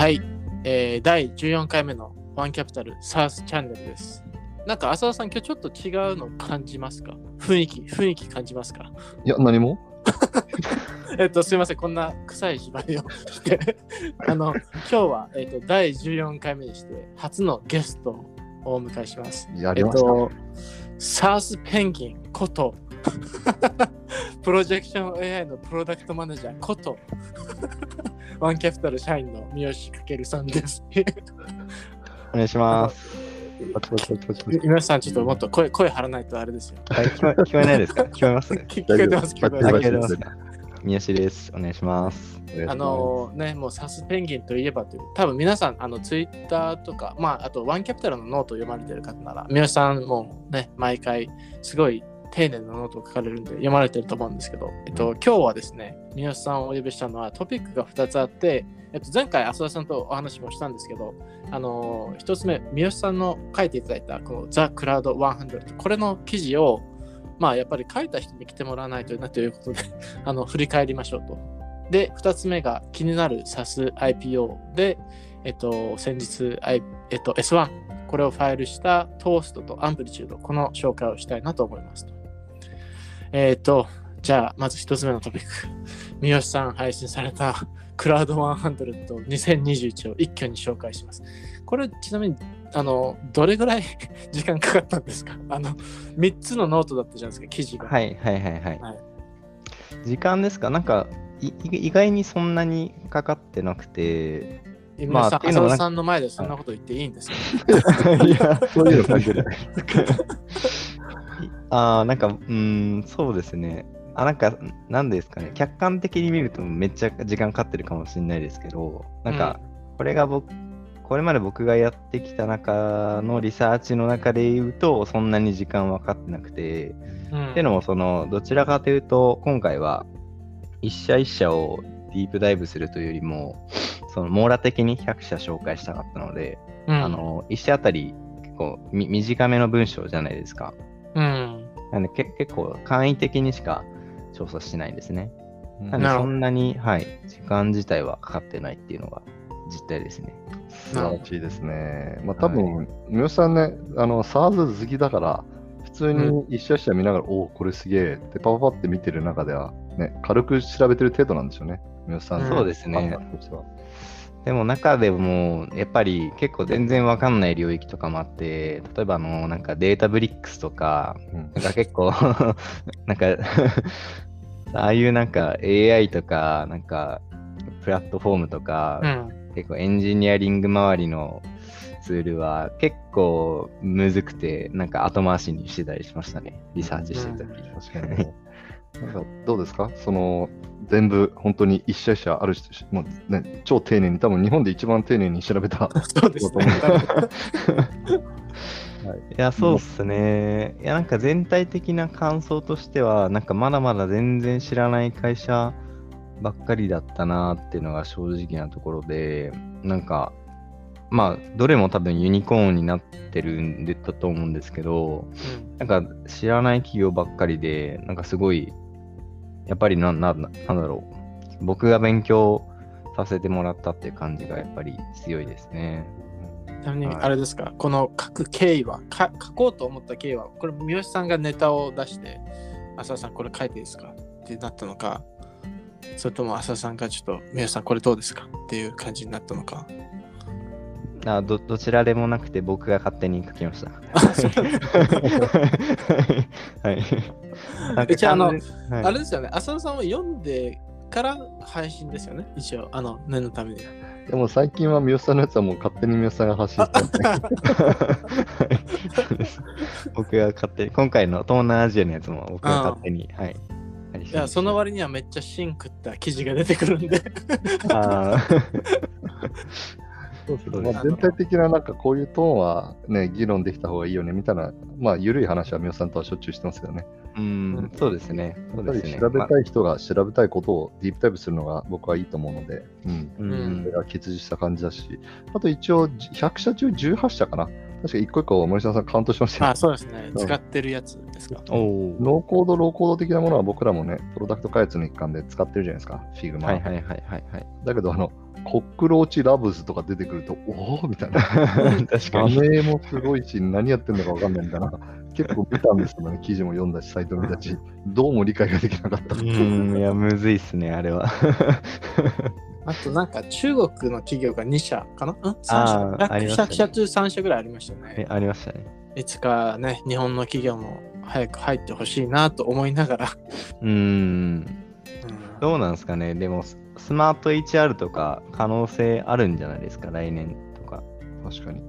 はい、第14回目のワンキャピタルサースチャンネルです。なんか浅田さん、今日ちょっと違うの感じますか？雰囲気感じますか？いや、何もすいません、こんな臭い芝居をして今日は、第14回目にして初のゲストをお迎えします。やりました、サースペンギンことプロジェクション AI のプロダクトマネージャーことワンキャピタル社員の三好かけるさんですお願いします。皆さんちょっともっと声張らないとあれですよ、はい、聞こえないですか？聞こえますね聞こえてます聞こえてます。三好です、お願いします。もうサスペンギンといえばという、多分皆さんツイッターとか、まああとワンキャピタルのノートを読まれてる方なら、三好さんもね、毎回すごい丁寧なノートを書かれるんで読まれてると思うんですけど、今日はですね、三好さんをお呼びしたのはトピックが2つあって、前回浅田さんとお話もしたんですけど、1つ目、三好さんの書いていただいたこの The Cloud 100、これの記事を、まあ、やっぱり書いた人に来てもらわないとなということで振り返りましょうと。で、2つ目が気になる SAS IPO で、先日、S1 これをファイルしたトーストとアンプリチュード、この紹介をしたいなと思いますと。じゃあまず一つ目のトピック、三好さん配信されたクラウド100と2021を一挙に紹介します。これちなみにどれぐらい時間かかったんですか？3つのノートだったじゃないですか、記事が。時間ですか？なんか意外にそんなにかかってなくて、今、浅田さんの前でそんなこと言っていいんですか？いや、そういうの関係ないなんか、そうですね。なんか、なんですかね、客観的に見るとめっちゃ時間かかってるかもしれないですけど、なんか、これまで僕がやってきた中のリサーチの中で言うと、そんなに時間はかかってなくて、っていうのも、どちらかというと、今回は、一社一社をディープダイブするというよりも、網羅的に100社紹介したかったので、1社あたり、結構短めの文章じゃないですか。なんで結構簡易的にしか調査してないんですね。なんでそんなに、時間自体はかかってないっていうのが実態ですね。素晴らしいですね。まあ多分、三好さんね、SARS 好きだから、普通に一社一社見ながら、おお、これすげえってパパパって見てる中では、ね、軽く調べてる程度なんでしょうね、三好さんの。そうですね。でも中でもやっぱり結構全然わかんない領域とかもあって、例えばなんかデータブリックスとか、なんか結構なんかああいうなんか AI とかなんかプラットフォームとか、結構エンジニアリング周りのツールは結構むずくて、なんか後回しにしてたりしましたね、リサーチしてたり。確かになんかどうですか、全部本当に一社一社あるし、もうね、超丁寧に、多分日本で一番丁寧に調べたそうですねいや、そうっすね。いや、なんか全体的な感想としては、なんかまだまだ全然知らない会社ばっかりだったなっていうのが正直なところで、なんかまあどれも多分ユニコーンになってるんだと思うんですけど、なんか知らない企業ばっかりで、なんかすごいやっぱりなんだろう、僕が勉強させてもらったっていう感じがやっぱり強いですね。ちなみにあれですか、この書く経緯は、書こうと思った経緯は、これ三好さんがネタを出して浅田さんこれ書いていいですかってなったのか、それとも浅田さんがちょっと三好さんこれどうですかっていう感じになったのか。どちらでもなくて、僕が勝手に書きました。はい。一応あれですよね。浅田さんを読んでから配信ですよね。一応念のために。でも最近は三好さんのやつはもう勝手に三好さんが発信してる、僕が勝手に、今回の東南アジアのやつも僕が勝手に、いや、その割にはめっちゃ芯食った記事が出てくるんで。まあ、全体的ななんかこういうトーンは、ね、議論できた方がいいよねみたいな、まあ、緩い話は三好さんとはしょっちゅうしてますけどね。そうですね。やっぱり調べたい人が調べたいことをディープダイブするのが僕はいいと思うので、それが結実した感じだし、あと一応100社中18社かな、確か一個一個森下さんカウントしましたよね。そうですね。使ってるやつですか。ノーコード、ローコード的なものは僕らもね、プロダクト開発の一環で使ってるじゃないですか、フィグマ。だけどコックローチラブズとか出てくるとおおみたいな確かに画面もすごいし何やってんだか分かんないんだな結構見たんですけどね記事も読んだしサイト見たしどうも理解ができなかったいやむずいっすねあれはあとなんか中国の企業が2社かな3社100社中3社ぐらいありましたねありましたねいつかね日本の企業も早く入ってほしいなと思いながらどうなんですかねでもスマート HR とか可能性あるんじゃないですか来年とか確かに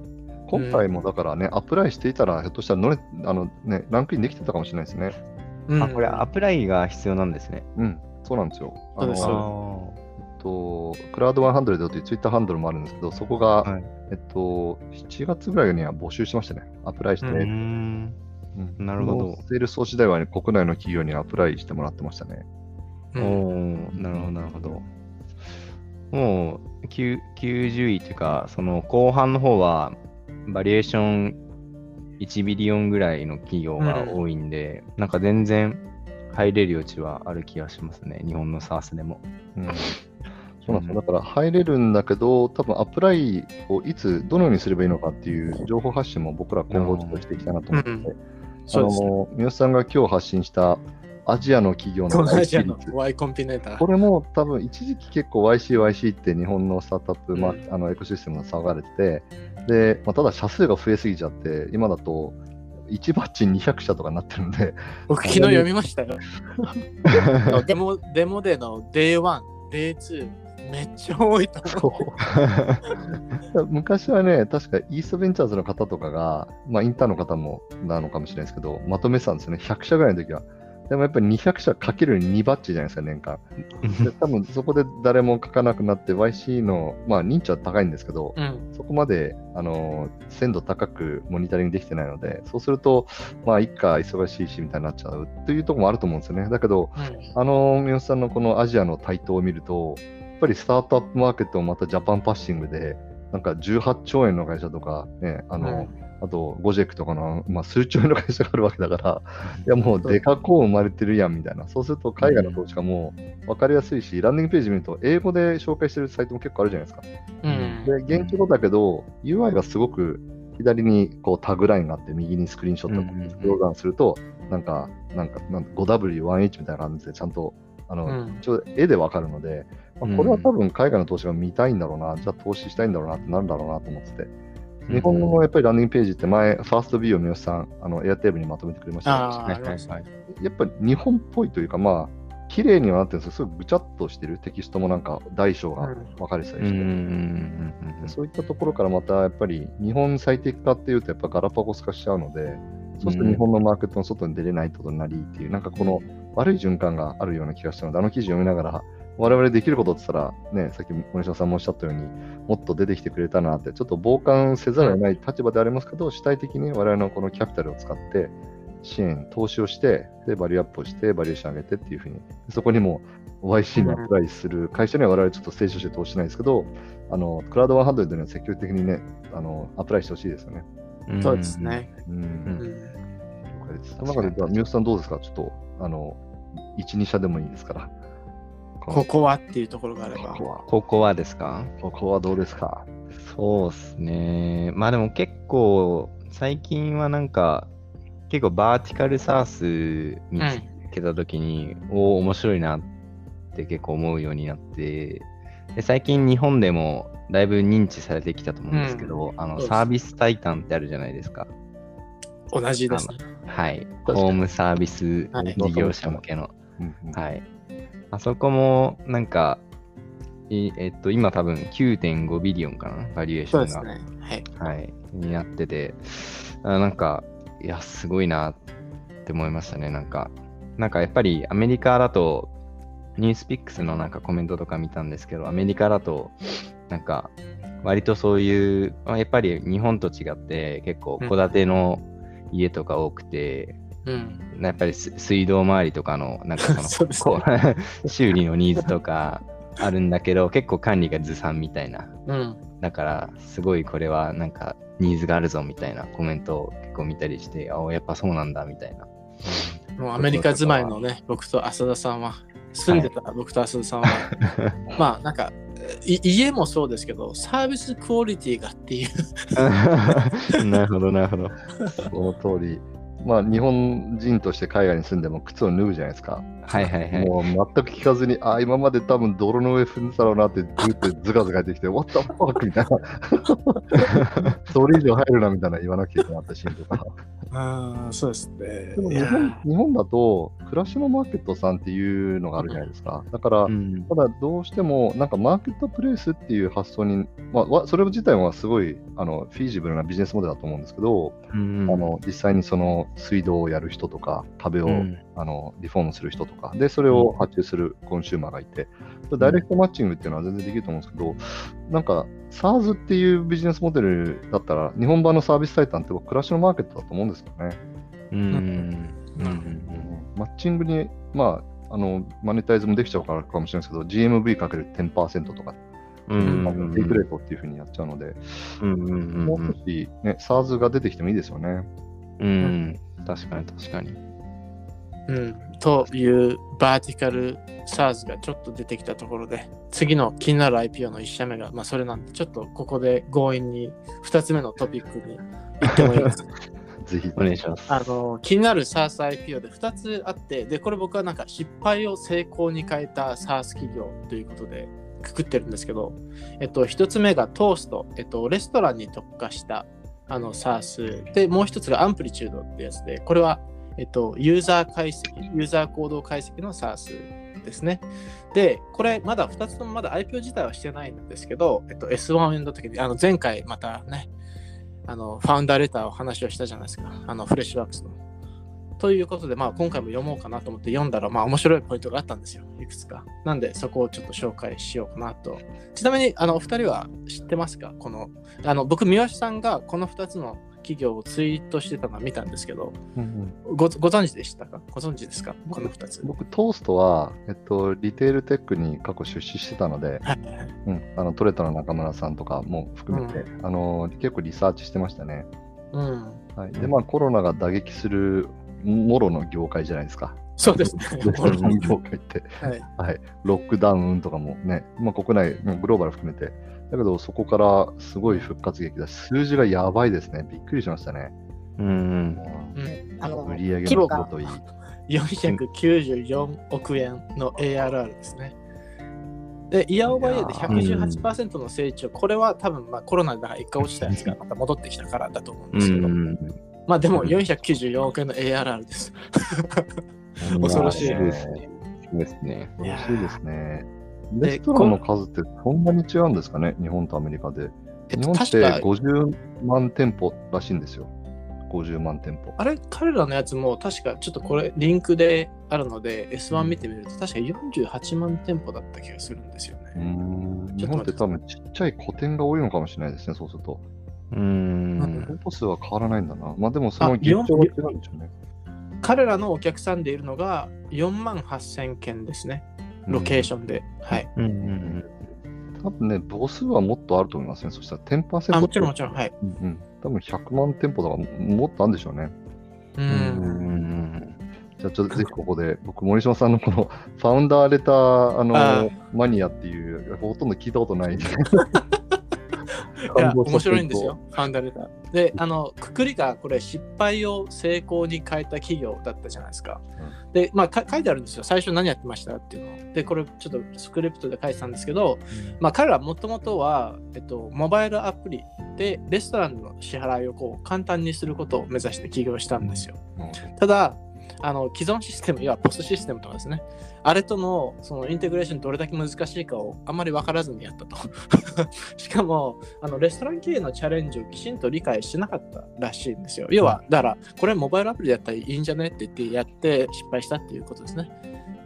今回もだからね、アプライしていたらひょっとしたらね、ランクインできてたかもしれないですね、うん、あこれアプライが必要なんですねうんそうなんですよクラウド100というツイッターハンドルもあるんですけどそこが、はい7月ぐらいには募集しましたねアプライしてなるほどセールス時代は、ね、国内の企業にアプライしてもらってましたねおなるほどなるほどもう90位というかその後半の方はバリエーション1ビリオンぐらいの企業が多いんで、なんか全然入れる余地はある気がしますね日本のSaaSでも、うん、そうなんですよだから入れるんだけど多分アプライをいつどのようにすればいいのかっていう情報発信も僕ら今後ちょっとしていきたいなと思って、三好さんが今日発信したアジアの企業の Y コンピネーターこれも多分一時期結構 YCYC って日本のスタートアップ、エコシステムが騒がれててで、ただ社数が増えすぎちゃって今だと1バッチ200社とかになってるんで僕昨日読みましたよデモでの Day1、Day2 めっちゃ多いと思う昔はね確かイーストベンチャーズの方とかが、インターンの方もなのかもしれないですけどまとめてたんですよね100社ぐらいの時はでもやっぱり200社かける2バッチじゃないですか年間で多分そこで誰も書かなくなって YC の、認知は高いんですけど、そこまで、鮮度高くモニタリングできてないのでそうすると一家忙しいしみたいになっちゃうというところもあると思うんですよねだけど、三好さんのこのアジアの台頭を見るとやっぱりスタートアップマーケットもまたジャパンパッシングでなんか18兆円の会社とか、ねあとゴジェックとかの、数兆円の会社があるわけだからいやもうデカコーン生まれてるやんみたいなそうすると海外の投資家も分かりやすいし、ランディングページ見ると英語で紹介してるサイトも結構あるじゃないですか、で現地語だけど UI がすごく左にこうタグラインがあって右にスクリーンショットをスクロールダウンするとなんか 5W1H みたいな感じでちゃんとちょっと絵で分かるので、これは多分海外の投資家が見たいんだろうな、じゃあ投資したいんだろうなってなるんだろうなと思ってて日本のやっぱりランディングページって前、ファーストビューを三好さん、エアテーブルにまとめてくれましたね。やっぱり日本っぽいというか、綺麗にはなってるんですけど、すごくぐちゃっとしてるテキストもなんか大小が分かれたりして、そういったところからまたやっぱり日本最適化っていうと、やっぱガラパゴス化しちゃうので、そうすると日本のマーケットの外に出れないことになりっていう、なんかこの悪い循環があるような気がしたので、記事を読みながら、我々できることって言ったら、さっき森下さんもおっしゃったようにもっと出てきてくれたなってちょっと傍観せざるを得ない立場でありますけど、主体的に我々のこのキャピタルを使って支援、投資をしてでバリューアップをしてバリエーション上げてっていうふうにそこにも YC にアプライする会社には我々ちょっと成長して投資しないですけどクラウド100には積極的にねアプライしてほしいですよね。そうですね。その中で三好さんどうですかちょっと1、2社でもいいですからここはっていうところがあればここはですかここはどうですかそうですねでも結構最近はなんか結構バーティカルサース見つけた時に、面白いなって結構思うようになってで最近日本でもだいぶ認知されてきたと思うんですけど、サービスタイタンってあるじゃないですか同じですねはいホームサービス事業者向けの、はいあそこもなんか今多分 9.5 ビリオンかなバリエーションがそうですねはいになっててなんかいやすごいなって思いましたねなんかやっぱりアメリカだとニュースピックスのなんかコメントとか見たんですけどアメリカだとなんか割とそういうやっぱり日本と違って結構戸建ての家とか多くて、やっぱり水道周りとかのなんかそのこう修理のニーズとかあるんだけど結構管理がずさんみたいな、だからすごいこれはなんかニーズがあるぞみたいなコメントを結構見たりしてやっぱそうなんだみたいなもうアメリカ住まいのね僕と浅田さんは住んでた僕と浅田さんはなんか家もそうですけど、サービスクオリティがっていうなるほどなるほど、その通り。まあ日本人として海外に住んでも靴を脱ぐじゃないですか。はいはいはい。もう全く聞かずに、あ、今まで多分泥の上踏んでたろうなってずっとズカズカやってきて、What the fuck みたいな。それ以上入るなみたいな言わなきゃいけなかったシーンとか。ああ、そうですね。でも日本だと暮らしのマーケットさんっていうのがあるじゃないですか。だから、うん、ただどうしてもなんかマーケットプレイスっていう発想に、まあそれ自体はすごいフィージブルなビジネスモデルだと思うんですけど、うん、実際にその水道をやる人とか壁を、うん、リフォームする人とかで、それを発注するコンシューマーがいて、うん、ダイレクトマッチングっていうのは全然できると思うんですけど、なんか SaaS っていうビジネスモデルだったら日本版のサービスサイトって暮らしのマーケットだと思うんですよね。マッチングに、まあ、マネタイズもできちゃうからかもしれないですけど、 GMV かける 10% とかテイクレートっていう風にやっちゃうので、もう少し、ね、SaaS が出てきてもいいですよね。うん、確かに確かに、うん、というバーティカル SaaS がちょっと出てきたところで、次の気になる IPO の1社目が、まあ、それなんで、ちょっとここで強引に2つ目のトピックに行ってもいいですか？ぜひお願いします。気になる SaaS IPO で2つあって、でこれ僕はなんか失敗を成功に変えた SaaS 企業ということでくくってるんですけど、1つ目がトースト、レストランに特化したSaaS で、もう一つがアンプリチュードってやつで、これは、ユーザー行動解析の SaaS ですね。で、これまだ2つともまだ IPO 自体はしてないんですけど、S1 をやった時に前回またね、ファウンダーレターを話をしたじゃないですか、フレッシュワークスの。ということで、まあ、今回も読もうかなと思って読んだら、まあ、面白いポイントがあったんですよ、いくつか。なんで、そこをちょっと紹介しようかなと。ちなみに、お二人は知ってますか？僕、三好さんがこの2つの企業をツイートしてたのを見たんですけど、うんうん、ご存知でしたか？ご存知ですか？この2つ。僕、トーストは、リテールテックに過去出資してたので、うん、トレトの中村さんとかも含めて、うん、結構リサーチしてましたね。うんはい、で、まあ、コロナが打撃するもろの業界じゃないですか。そうですね。もろの業界って、はいはい、ロックダウンとかもね、まあ、国内グローバル含めてだけど、そこからすごい復活劇だし、数字がやばいですね。びっくりしましたね。うん、売上の規模が494億円の ARR ですね。で、イヤオバイヤーで 118% の成長、これは多分まあコロナで1回落ちたやつがまた戻ってきたからだと思うんですけど、まあでも494億円の ARR です。恐ろしいですね。恐ろしいですね。レストランの数ってそんなに違うんですかね、日本とアメリカで。日本って50万店舗らしいんですよ。50万店舗。あれ、彼らのやつも確かちょっとこれリンクであるので S1 見てみると、確か48万店舗だった気がするんですよね。日本って多分ちっちゃい個店が多いのかもしれないですね、そうすると。店舗数は変わらないんだな。まあでもその現状は違うんでしょうね。彼らのお客さんでいるのが4万8000件ですね、ロケーションで。はい。多分ね、母数はもっとあると思いますね。そしたら 10%。もちろんもちろん。はい。多分100万店舗とかもっとあるんでしょうね。じゃあちょっとぜひここで、僕、森島さんのこのファウンダーレターマニアっていう、ほとんど聞いたことない。いや、面白いんですよ、ファウンダーレター。で、くくりがこれ、失敗を成功に変えた企業だったじゃないですか。で、まあ、書いてあるんですよ、最初何やってましたっていうの。で、これ、ちょっとスクリプトで書いてたんですけど、まあ、彼らもともとは、モバイルアプリでレストランの支払いをこう簡単にすることを目指して起業したんですよ。ただ、既存システム、いや、POSシステムとかですね、あれとのそのインテグレーションどれだけ難しいかをあまり分からずにやったと。しかもレストラン経営のチャレンジをきちんと理解してなかったらしいんですよ。要はだから、これモバイルアプリでやったらいいんじゃねって言ってやって失敗したっていうことですね。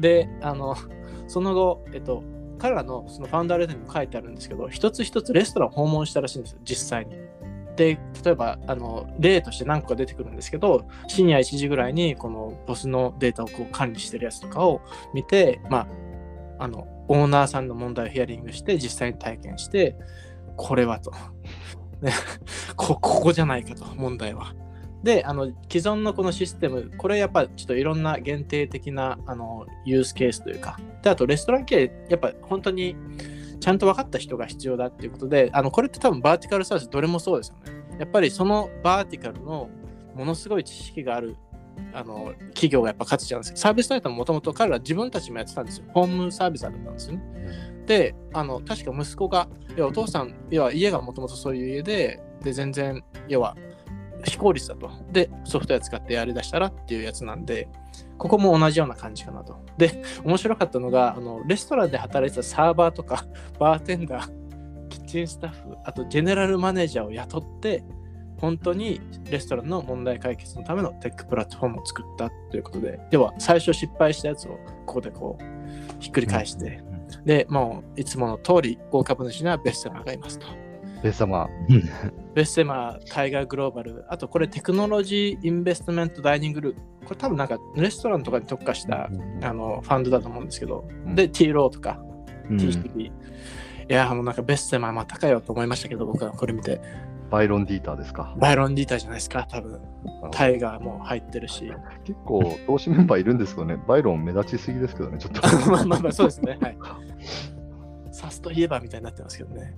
で、その後、彼らのそのファウンダーレターにも書いてあるんですけど、一つ一つレストランを訪問したらしいんですよ、実際に。で、例えば例として何個か出てくるんですけど、深夜1時ぐらいにこのボスのデータをこう管理してるやつとかを見て、まあ、オーナーさんの問題をヒアリングして実際に体験して、これはとここじゃないかと、問題は。で、既存のこのシステム、これやっぱちょっといろんな限定的なユースケースというかで、あとレストラン系やっぱ本当にちゃんと分かった人が必要だっていうことで、これって多分バーティカルサービスどれもそうですよね。やっぱりそのバーティカルのものすごい知識がある企業がやっぱ勝つじゃないですか。サービスライターももともと彼ら自分たちもやってたんですよ。ホームサービスだったんですよね。で確か息子がお父さん家がもともとそういう家 で全然非効率だと、でソフトウェア使ってやりだしたらっていうやつなんで、ここも同じような感じかなと。で面白かったのがレストランで働いてたサーバーとかバーテンダー、キッチンスタッフ、あとジェネラルマネージャーを雇って本当にレストランの問題解決のためのテックプラットフォームを作ったということで、要は最初失敗したやつをここでこうひっくり返して、うん、でもういつもの通り豪華主にはベストラーがいますと。ベス様、ベス様、タイガーグローバル、あとこれテクノロジーインベストメントダイニングループ、これ多分なんかレストランとかに特化した、うん、ファンドだと思うんですけど、うん、で T ローとか、うん、TCB、 いやもうなんかベス様またかよと思いましたけど、僕はこれ見てバイロンディーターですか。バイロンディーターじゃないですか、多分タイガーも入ってるし、結構投資メンバーいるんですけどねバイロン目立ちすぎですけどねちょっとまあそうですね、はいサスといえばみたいになってますけどね。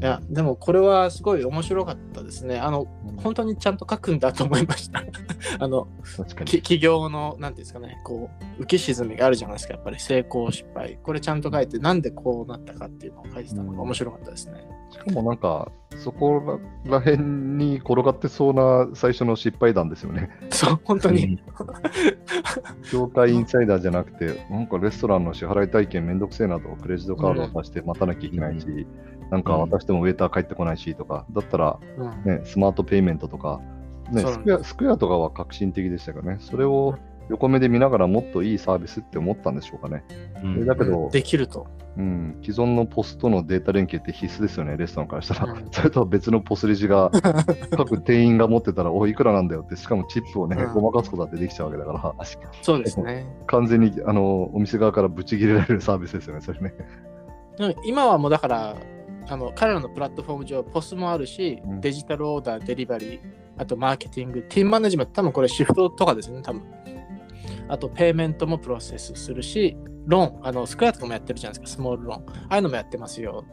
いやでもこれはすごい面白かったですね。本当にちゃんと書くんだと思いました企業のなんていうんですかね、こう浮き沈みがあるじゃないですか、やっぱり成功失敗、これちゃんと書いてなんでこうなったかっていうのを書いてたのが面白かったですね。しかもなんかそこら辺に転がってそうな最初の失敗談ですよね。そう本当に業界インサイダーじゃなくて、なんかレストランの支払い体験めんどくせえなと、クレジットカードを渡して待たなきゃいけないし、うん、なんか渡してもウェーター帰ってこないしとかだったら、ね、うん、スマートペイメントとか、ね、スクエアとかは革新的でしたけどね、それを横目で見ながらもっといいサービスって思ったんでしょうかね、うん、だけどできると、うん、既存のポスとのデータ連携って必須ですよね、レストランからしたら、うん、それとは別のポスレジが各店員が持ってたらおいくらなんだよって、しかもチップをね、うん、ごまかすことだってできちゃうわけだから、そうですね、完全にお店側からブチ切れられるサービスですよね、それね。今はもうだから彼らのプラットフォーム上ポスもあるし、うん、デジタルオーダー、デリバリー、あとマーケティング、ティームマネジメント、多分これシフトとかですね、多分あとペイメントもプロセスするし、ローン、スクエアとかもやってるじゃないですか、スモールローン、ああいうのもやってますよ、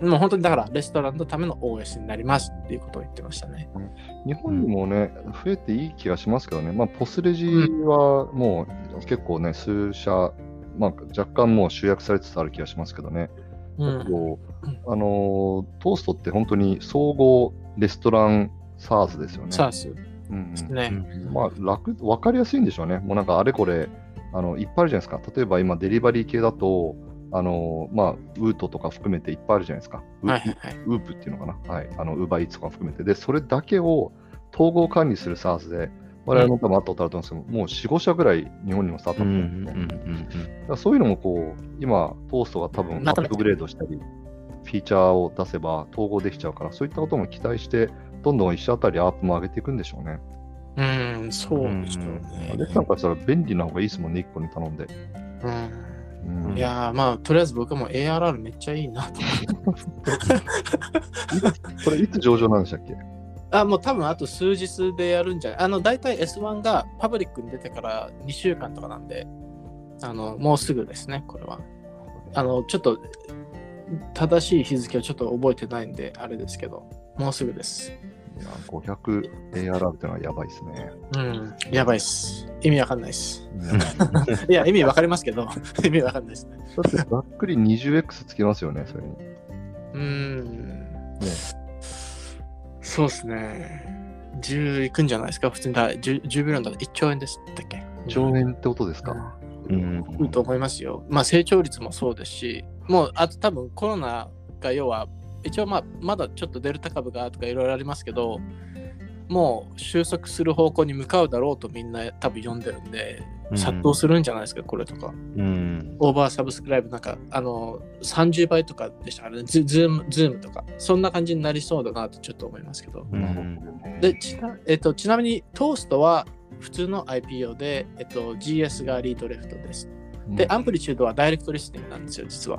うん、もう本当にだからレストランのための OS になりますっていうことを言ってましたね、うん、日本にもね、うん、増えていい気がしますけどね、まあ、ポスレジはもう結構ね、数社、まあ、若干もう集約されつつある気がしますけどね、うん、トーストって本当に総合レストランSaaSですよね。SaaS、うんうん、ね、まあ楽、分かりやすいんでしょうね。もうなんかあれこれいっぱいあるじゃないですか。例えば今デリバリー系だとまあウートとか含めていっぱいあるじゃないですか。はいはいはい、ウープっていうのかな。はい。ウーバーイーツとか含めてで、それだけを統合管理するSaaSで。我々も多分あったことあると思うんですけど、もう 4,5 社ぐらい日本にもスタートアップあるんですね。だからそういうのもこう今トーストが多分アップグレードしたりフィーチャーを出せば統合できちゃうから、そういったことも期待してどんどん一社あたりアップも上げていくんでしょうね。そうでしょうね。レストランからしたら便利な方がいいですもんね、1個に頼んで。いやまあとりあえず僕も ARR めっちゃいいなと思ってこれいつ上場なんでしたっけ？もう多分あと数日でやるんじゃない。だいたい S1 がパブリックに出てから2週間とかなんで、もうすぐですね、これは。ちょっと正しい日付をちょっと覚えてないんであれですけど、もうすぐです。いや、500 ARR ってのはやばいですね。うん、やばいです。意味わかんないです。いや、意味わかりますけど、意味わかんないですね。だってざっくり 20X つきますよね、それに。ね、そうですね。10いくんじゃないですか、普通に。10ビリオンだと1兆円でしたっけ？1兆円ってことですか？うん、と思いますよ。まあ成長率もそうですし、もうあと多分コロナが要は、一応まだちょっとデルタ株がとかいろいろありますけど、もう収束する方向に向かうだろうとみんな多分読んでるんで、殺到するんじゃないですか、これとか。オーバーサブスクライブなんか30倍とかでしたからね、ズームとかそんな感じになりそうだなとちょっと思いますけど、でちなみにトーストは普通の IPO で、GS がリードレフトです。でアンプリチュードはダイレクトリスティングなんですよ、実は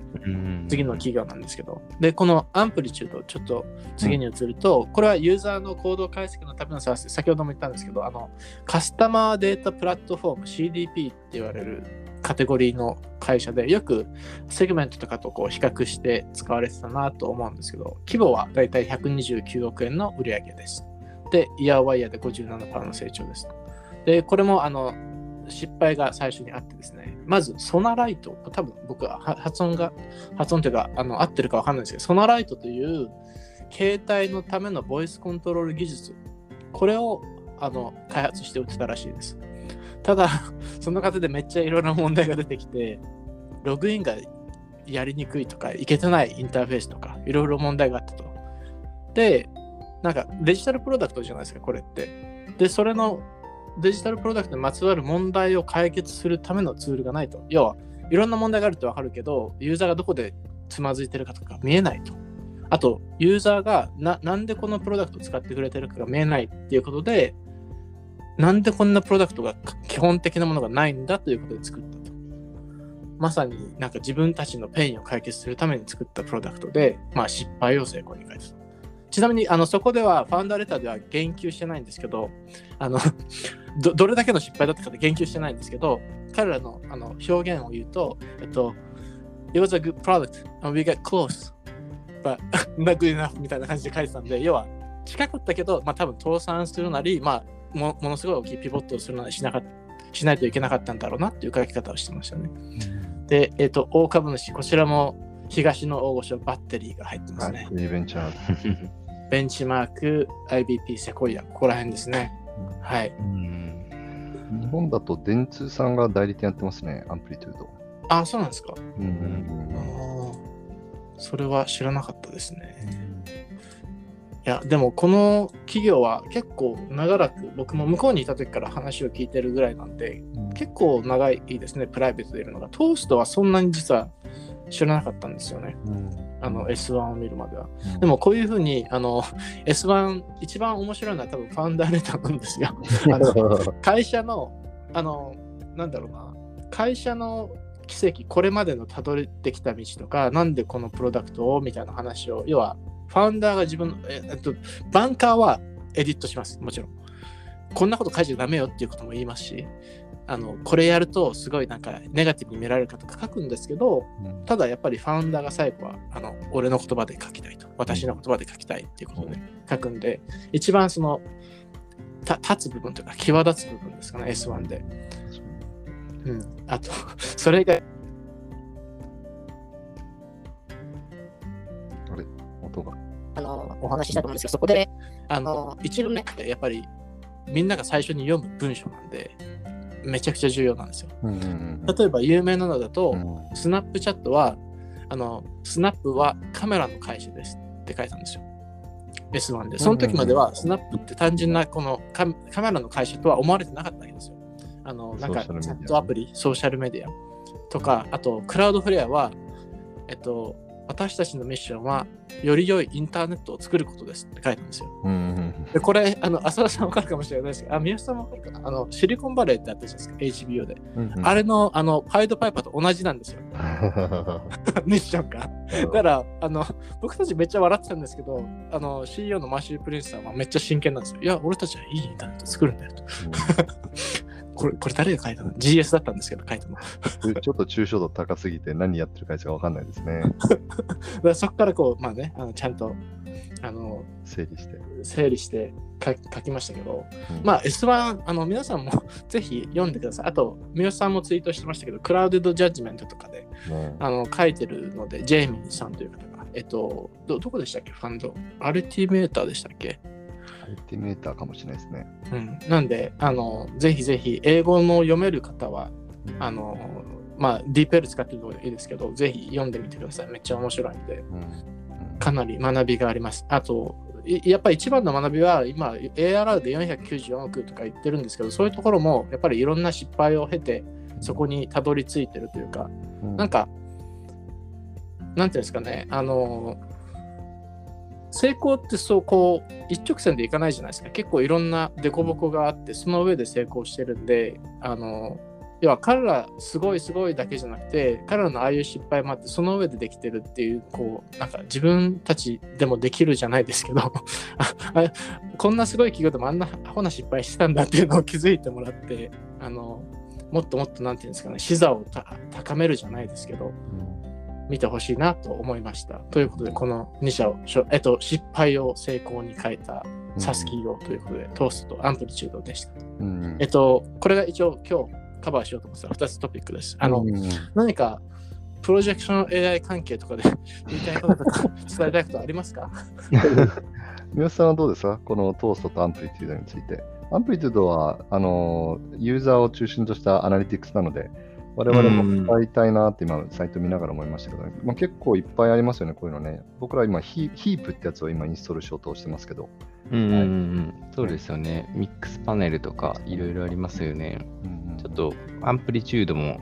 次の企業なんですけど。でこのアンプリチュードちょっと次に移ると、これはユーザーの行動解析のためのサービス、先ほども言ったんですけど、カスタマーデータプラットフォーム CDP って言われるカテゴリーの会社で、よくセグメントとかとこう比較して使われてたなと思うんですけど、規模はだいたい129億円の売上です。でイヤーワイヤーで 57% の成長です。でこれも失敗が最初にあってですね、まずソナライト、多分僕は発音というか合ってるか分かんないですけど、ソナライトという携帯のためのボイスコントロール技術、これを開発して売ってたらしいです。ただその方でめっちゃいろいろな問題が出てきて、ログインがやりにくいとかいけてないインターフェースとかいろいろ問題があったと。でなんかデジタルプロダクトじゃないですかこれって。でそれのデジタルプロダクトにまつわる問題を解決するためのツールがないと。要はいろんな問題があるってわかるけど、ユーザーがどこでつまずいてるかとか見えないと。あとユーザーが なんでこのプロダクトを使ってくれてるかが見えないっていうことで、なんでこんなプロダクトが基本的なものがないんだということで作ったと。まさになんか自分たちのペインを解決するために作ったプロダクトで、失敗を成功に変えた。ちなみにそこではファウンダーレターでは言及してないんですけど、どれだけの失敗だったかで言及してないんですけど、彼らの表現を言うと、It was a good product and we got close but not good enough みたいな感じで書いてたんで、要は近かったけど、多分倒産するなり、ものすごい大きいピボットをするなりしないといけなかったんだろうなっていう書き方をしてましたね。で、大株主、こちらも東の大御所バッテリーが入ってますね。ベンチマーク、IBP、セコイア、ここら辺ですね。はい。日本だと電通さんが代理店やってますね、アンプリトゥード。あ、そうなんですか。それは知らなかったですね。いやでもこの企業は結構長らく、僕も向こうにいた時から話を聞いてるぐらいなんで、結構長いですね、プライベートでいるのが。トーストはそんなに実は知らなかったんですよね、S1 を見るまでは。でもこういうふうにS1 一番面白いのは多分ファウンダーレターなんですよ。会社のなんだろうな、会社の奇跡、これまでのたどってきた道とか、なんでこのプロダクトをみたいな話を、要はファウンダーが自分の、バンカーはエディットします。もちろん。こんなこと書いちゃダメよっていうことも言いますし、これやるとすごいなんかネガティブに見られるかとか書くんですけど、ただやっぱりファウンダーが最後は、俺の言葉で書きたいと、私の言葉で書きたいっていうことで書くんで、一番その、立つ部分というか、際立つ部分ですかね、S1 で。あと、それ以外、お話ししたと思うんですけど、そこで一文目ってやっぱりみんなが最初に読む文章なんで、めちゃくちゃ重要なんですよ。例えば有名なのだと、スナップチャットはスナップはカメラの会社ですって書いたんですよ、S1 で。その時までは、スナップって単純なこのカメラの会社とは思われてなかったわけですよ。なんかチャットアプリ、ソーシャルメディアとか、あとクラウドフレアは私たちのミッションはより良いインターネットを作ることですって書いたんですよ。でこれ浅田さんわかるかもしれないですけど、宮下さんわかるかな、シリコンバレーってあったじゃないですか、 HBO で、あれのパイドパイパーと同じなんですよ。ミッションかだから僕たちめっちゃ笑ってたんですけど、CEO のマシュー・プリンスさんはめっちゃ真剣なんですよ。いや俺たちはいいインターネット作るんだよと。これ誰が書いたの ?GS だったんですけど、書いたの。ちょっと抽象度高すぎて何やってる会社か分かんないですね。そこからこう、ちゃんと整理して書きましたけど、S1、皆さんもぜひ読んでください。あと、三好さんもツイートしてましたけど、クラウドジャッジメントとかで、書いてるので、ジェイミーさんという方が、どこでしたっけ、ファンド。アルティメーターでしたっけ。アルティメーターかもしれないですね。なんでぜひぜひ英語の読める方はDeepL 使ってるのでいいですけど、ぜひ読んでみてください。めっちゃ面白いんで、かなり学びがあります。あとやっぱり一番の学びは、今 ARR で494億とか言ってるんですけど、そういうところもやっぱりいろんな失敗を経てそこにたどり着いてるというか、なんていうんですかね、成功ってそうこう一直線でいかないじゃないですか。結構いろんな凸凹があって、その上で成功してるんで、要は彼らすごいだけじゃなくて、彼らのああいう失敗もあって、その上でできてるっていう、こうなんか自分たちでもできるじゃないですけどこんなすごい企業でもあんなアホな失敗してたんだっていうのを気づいてもらって、もっともっとなんていうんですかね、視座を高めるじゃないですけど、見てほしいなと思いました。ということで、この2社を、失敗を成功に変えたサスキーをということで、トーストとアンプリチュードでした。これが一応今日カバーしようと思ってた2つトピックです。何かプロジェクション AI 関係とかで言いたいこととか伝えたいことありますか？三好さんはどうですか、このトーストとアンプリチュードについて。アンプリチュードはユーザーを中心としたアナリティクスなので、我々も使いたいなって今サイト見ながら思いましたけど、ね、まあ、結構いっぱいありますよね、こういうのね。僕ら今ヒープってやつを今インストールしようとしてますけど、はい、そうですよね、ミックスパネルとかいろいろありますよね、ちょっとアンプリチュードも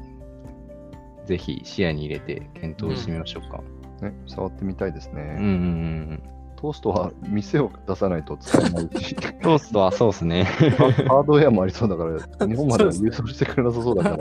ぜひ視野に入れて検討してみましょうか、ね、触ってみたいですね、トーストは店を出さないと使えないしトーストはそうですねハードウェアもありそうだから日本までは輸送してくれなさそうだから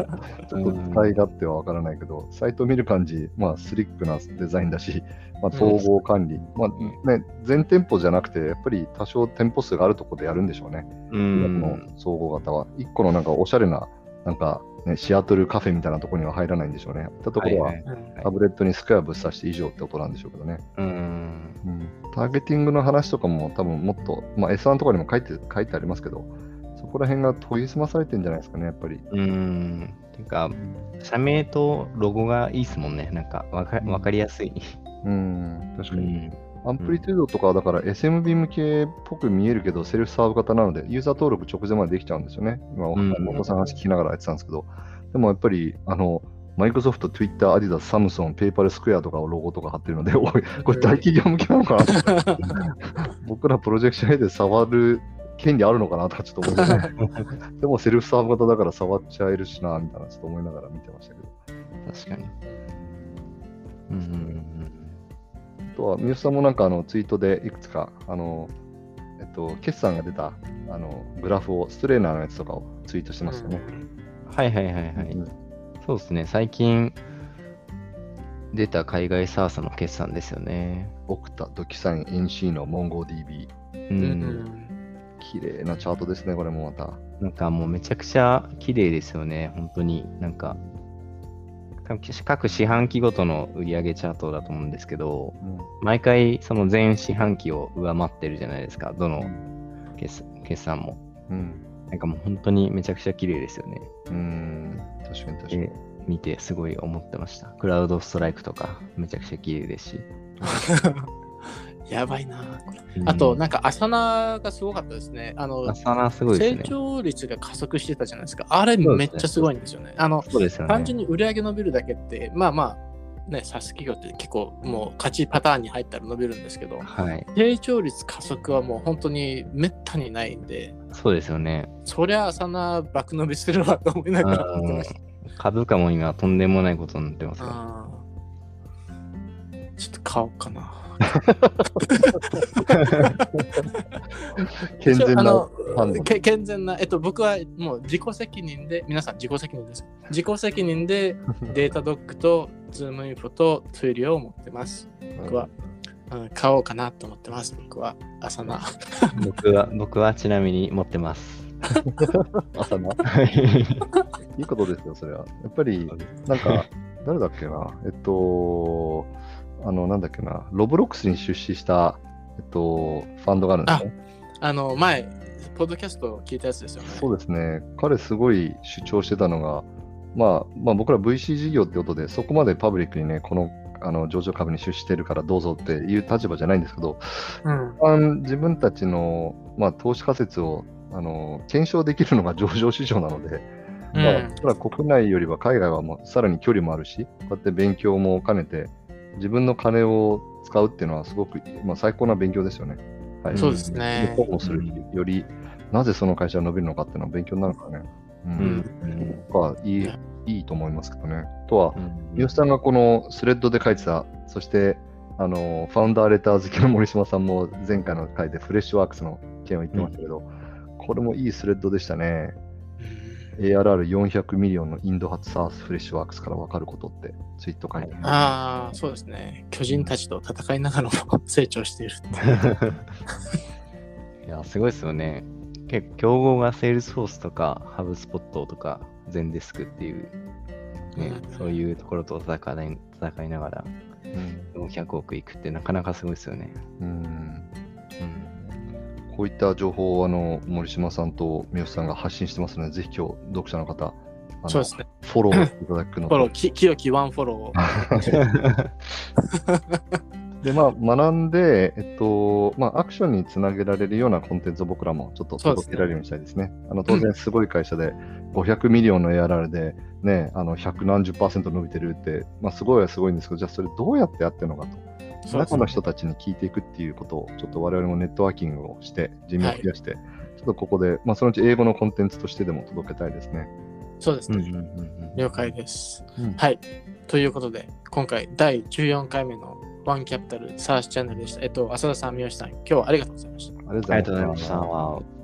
ちょっと使い勝手はわからないけど、サイト見る感じ、まあ、スリックなデザインだし、まあ、統合管理、まあね、全店舗じゃなくてやっぱり多少店舗数があるところでやるんでしょうね、この総合型は1個のなんかおしゃれななんか、ね、シアトルカフェみたいなところには入らないんでしょうね。ったところはタブレットにスクエアぶっ刺して以上ってことなんでしょうけどね。ターゲティングの話とかも多分もっと、まあ、S1 とかにも書いてありますけど、そこら辺が研ぎ澄まされてるんじゃないですかね、やっぱり。てか社名とロゴがいいですもんね、なんかわかりやすい。確かに。アンプリチュードとかだから SMB 向けっぽく見えるけどセルフサーブ型なのでユーザー登録直前までできちゃうんですよね。今お子さん話聞きながらやってたんですけど、でもやっぱりマイクロソフト、Twitter、アディダス、サムソン、ペイパル、スクエアとかをロゴとか貼ってるので、おいこれ大企業向けなのかな僕らプロジェクション A で触る権利あるのかなとかちょっと思って、ね、でもセルフサーブ型だから触っちゃえるしなみたいなちょっと思いながら見てましたけど。確かに。あとは三好さんもなんかツイートでいくつか決算が出たグラフをストレーナーのやつとかをツイートしてましたね、はい、そうですね、最近出た海外サーサの決算ですよね。オクタ、ドキサイン、NC のモンゴー DB、綺麗なチャートですね、これもまたなんかもうめちゃくちゃ綺麗ですよね、本当に。なんか各四半期ごとの売上チャートだと思うんですけど、毎回その前四半期を上回ってるじゃないですか、どの決算も、なんかもう本当にめちゃくちゃ綺麗ですよね。確かに見てすごい思ってました。クラウドストライクとかめちゃくちゃ綺麗ですしやばいなこれ、あとなんかアサナがすごかったですね。アサナすごいですね。成長率が加速してたじゃないですか、あれめっちゃすごいんですよね。単純に売り上げ伸びるだけってまあね、SaaS企業って結構もう勝ちパターンに入ったら伸びるんですけど、成長率加速はもう本当にめったにないんで、そうですよね、そりゃアサナ爆伸びするわと思いながら見てました。株価も今とんでもないことになってますから、ちょっと買おうかな健全な僕はもう自己責任で、皆さん自己責任です、自己責任でデータドックとズームインフォとツイリオを持ってます。僕は、買おうかなと思ってます。僕はアサナ僕はちなみに持ってますアサナいいことですよそれは。やっぱりなんか誰だっけな、なんだっけな、ロブロックスに出資した、ファンドがあるんですね。前ポッドキャストを聞いたやつですよね。そうですね、彼すごい主張してたのが、まあ、僕ら VC 事業ってことでそこまでパブリックにね、この上場株に出資してるからどうぞっていう立場じゃないんですけど、自分たちの、まあ、投資仮説を検証できるのが上場市場なので、まあ、国内よりは海外はもうさらに距離もあるし、こうやって勉強も兼ねて自分の金を使うっていうのはすごく、まあ、最高な勉強ですよね。そうですね。保護するより、なぜその会社が伸びるのかっていうのは勉強になるからね。いいと思いますけどね。あとは、三好さんがこのスレッドで書いてた、そしてファウンダーレター好きの森島さんも前回の回でフレッシュワークスの件を言ってましたけど、これもいいスレッドでしたね。ARR400 ミリオンのインド発サースフレッシュワークスから分かることってツイート書いてある。そうですね、巨人たちと戦いながらも成長しているいやすごいですよね。結構競合がセールスフォースとかハブスポットとか全デスクっていう、ね、そういうところと戦いながら400億いくってなかなかすごいですよね。こういった情報を森島さんと三好さんが発信してますので、ぜひ今日読者の方そうですね、フォローしていただくのと清きワンフォローで、まあ、学んで、まあ、アクションにつなげられるようなコンテンツを僕らもちょっと届けられるようにしたいですね。当然すごい会社で500ミリオンの ARR で、ね、100何十%伸びてるって、まあ、すごいはすごいんですけど、じゃあそれどうやってやってるのかと。中の人たちに聞いていくっていうことをちょっと我々もネットワーキングをして人脈を増やして、はい、ちょっとここで、まあ、そのうち英語のコンテンツとしてでも届けたいですね。そうですね、了解です、はい、ということで今回第14回目のワンキャピタルサーチチャンネルでした。浅田さん、三好さん、今日はありがとうございました。ありがとうございました。